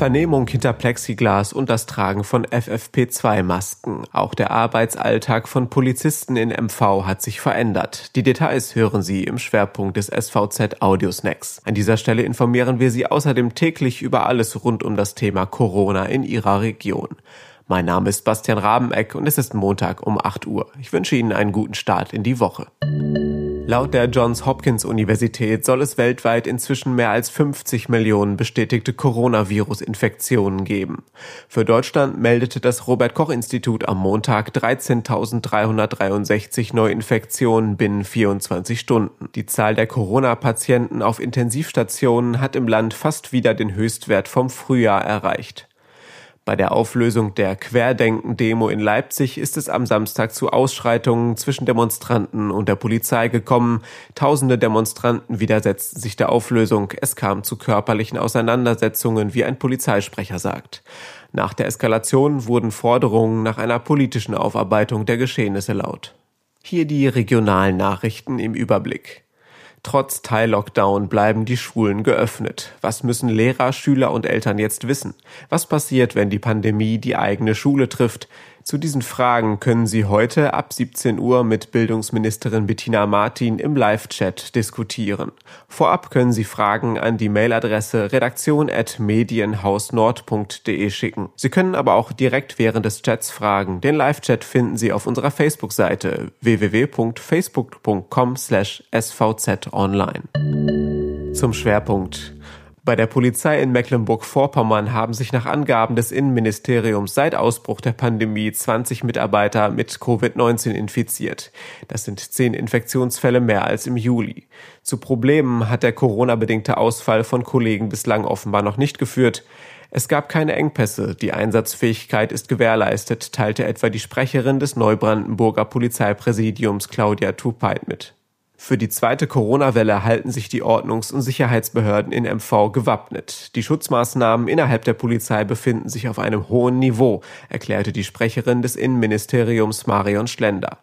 Vernehmung hinter Plexiglas und das Tragen von FFP2-Masken. Auch der Arbeitsalltag von Polizisten in MV hat sich verändert. Die Details hören Sie im Schwerpunkt des SVZ-Audiosnacks. An dieser Stelle informieren wir Sie außerdem täglich über alles rund um das Thema Corona in Ihrer Region. Mein Name ist Bastian Rabeneck und es ist Montag um 8 Uhr. Ich wünsche Ihnen einen guten Start in die Woche. Laut der Johns Hopkins Universität soll es weltweit inzwischen mehr als 50 Millionen bestätigte Coronavirus-Infektionen geben. Für Deutschland meldete das Robert-Koch-Institut am Montag 13.363 Neuinfektionen binnen 24 Stunden. Die Zahl der Corona-Patienten auf Intensivstationen hat im Land fast wieder den Höchstwert vom Frühjahr erreicht. Bei der Auflösung der Querdenken-Demo in Leipzig ist es am Samstag zu Ausschreitungen zwischen Demonstranten und der Polizei gekommen. Tausende Demonstranten widersetzten sich der Auflösung. Es kam zu körperlichen Auseinandersetzungen, wie ein Polizeisprecher sagt. Nach der Eskalation wurden Forderungen nach einer politischen Aufarbeitung der Geschehnisse laut. Hier die regionalen Nachrichten im Überblick. Trotz Teil-Lockdown bleiben die Schulen geöffnet. Was müssen Lehrer, Schüler und Eltern jetzt wissen? Was passiert, wenn die Pandemie die eigene Schule trifft? Zu diesen Fragen können Sie heute ab 17 Uhr mit Bildungsministerin Bettina Martin im Live-Chat diskutieren. Vorab können Sie Fragen an die Mailadresse redaktion@medienhausnord.de schicken. Sie können aber auch direkt während des Chats fragen. Den Live-Chat finden Sie auf unserer Facebook-Seite www.facebook.com/svz-online. Zum Schwerpunkt. Bei der Polizei in Mecklenburg-Vorpommern haben sich nach Angaben des Innenministeriums seit Ausbruch der Pandemie 20 Mitarbeiter mit Covid-19 infiziert. Das sind 10 Infektionsfälle mehr als im Juli. Zu Problemen hat der Corona-bedingte Ausfall von Kollegen bislang offenbar noch nicht geführt. Es gab keine Engpässe, die Einsatzfähigkeit ist gewährleistet, teilte etwa die Sprecherin des Neubrandenburger Polizeipräsidiums Claudia Tupait mit. Für die zweite Corona-Welle halten sich die Ordnungs- und Sicherheitsbehörden in MV gewappnet. Die Schutzmaßnahmen innerhalb der Polizei befinden sich auf einem hohen Niveau, erklärte die Sprecherin des Innenministeriums Marion Schlender.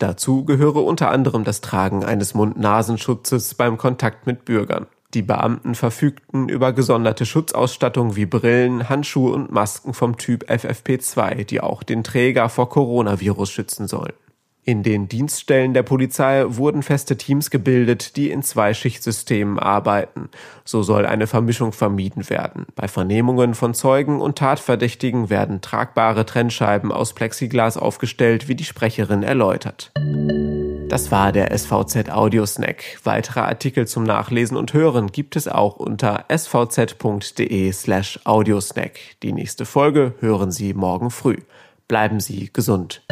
Dazu gehöre unter anderem das Tragen eines Mund-Nasen-Schutzes beim Kontakt mit Bürgern. Die Beamten verfügten über gesonderte Schutzausstattung wie Brillen, Handschuhe und Masken vom Typ FFP2, die auch den Träger vor Coronavirus schützen sollen. In den Dienststellen der Polizei wurden feste Teams gebildet, die in 2-Schichtsystemen arbeiten. So soll eine Vermischung vermieden werden. Bei Vernehmungen von Zeugen und Tatverdächtigen werden tragbare Trennscheiben aus Plexiglas aufgestellt, wie die Sprecherin erläutert. Das war der SVZ-Audiosnack. Weitere Artikel zum Nachlesen und Hören gibt es auch unter svz.de/audiosnack. Die nächste Folge hören Sie morgen früh. Bleiben Sie gesund.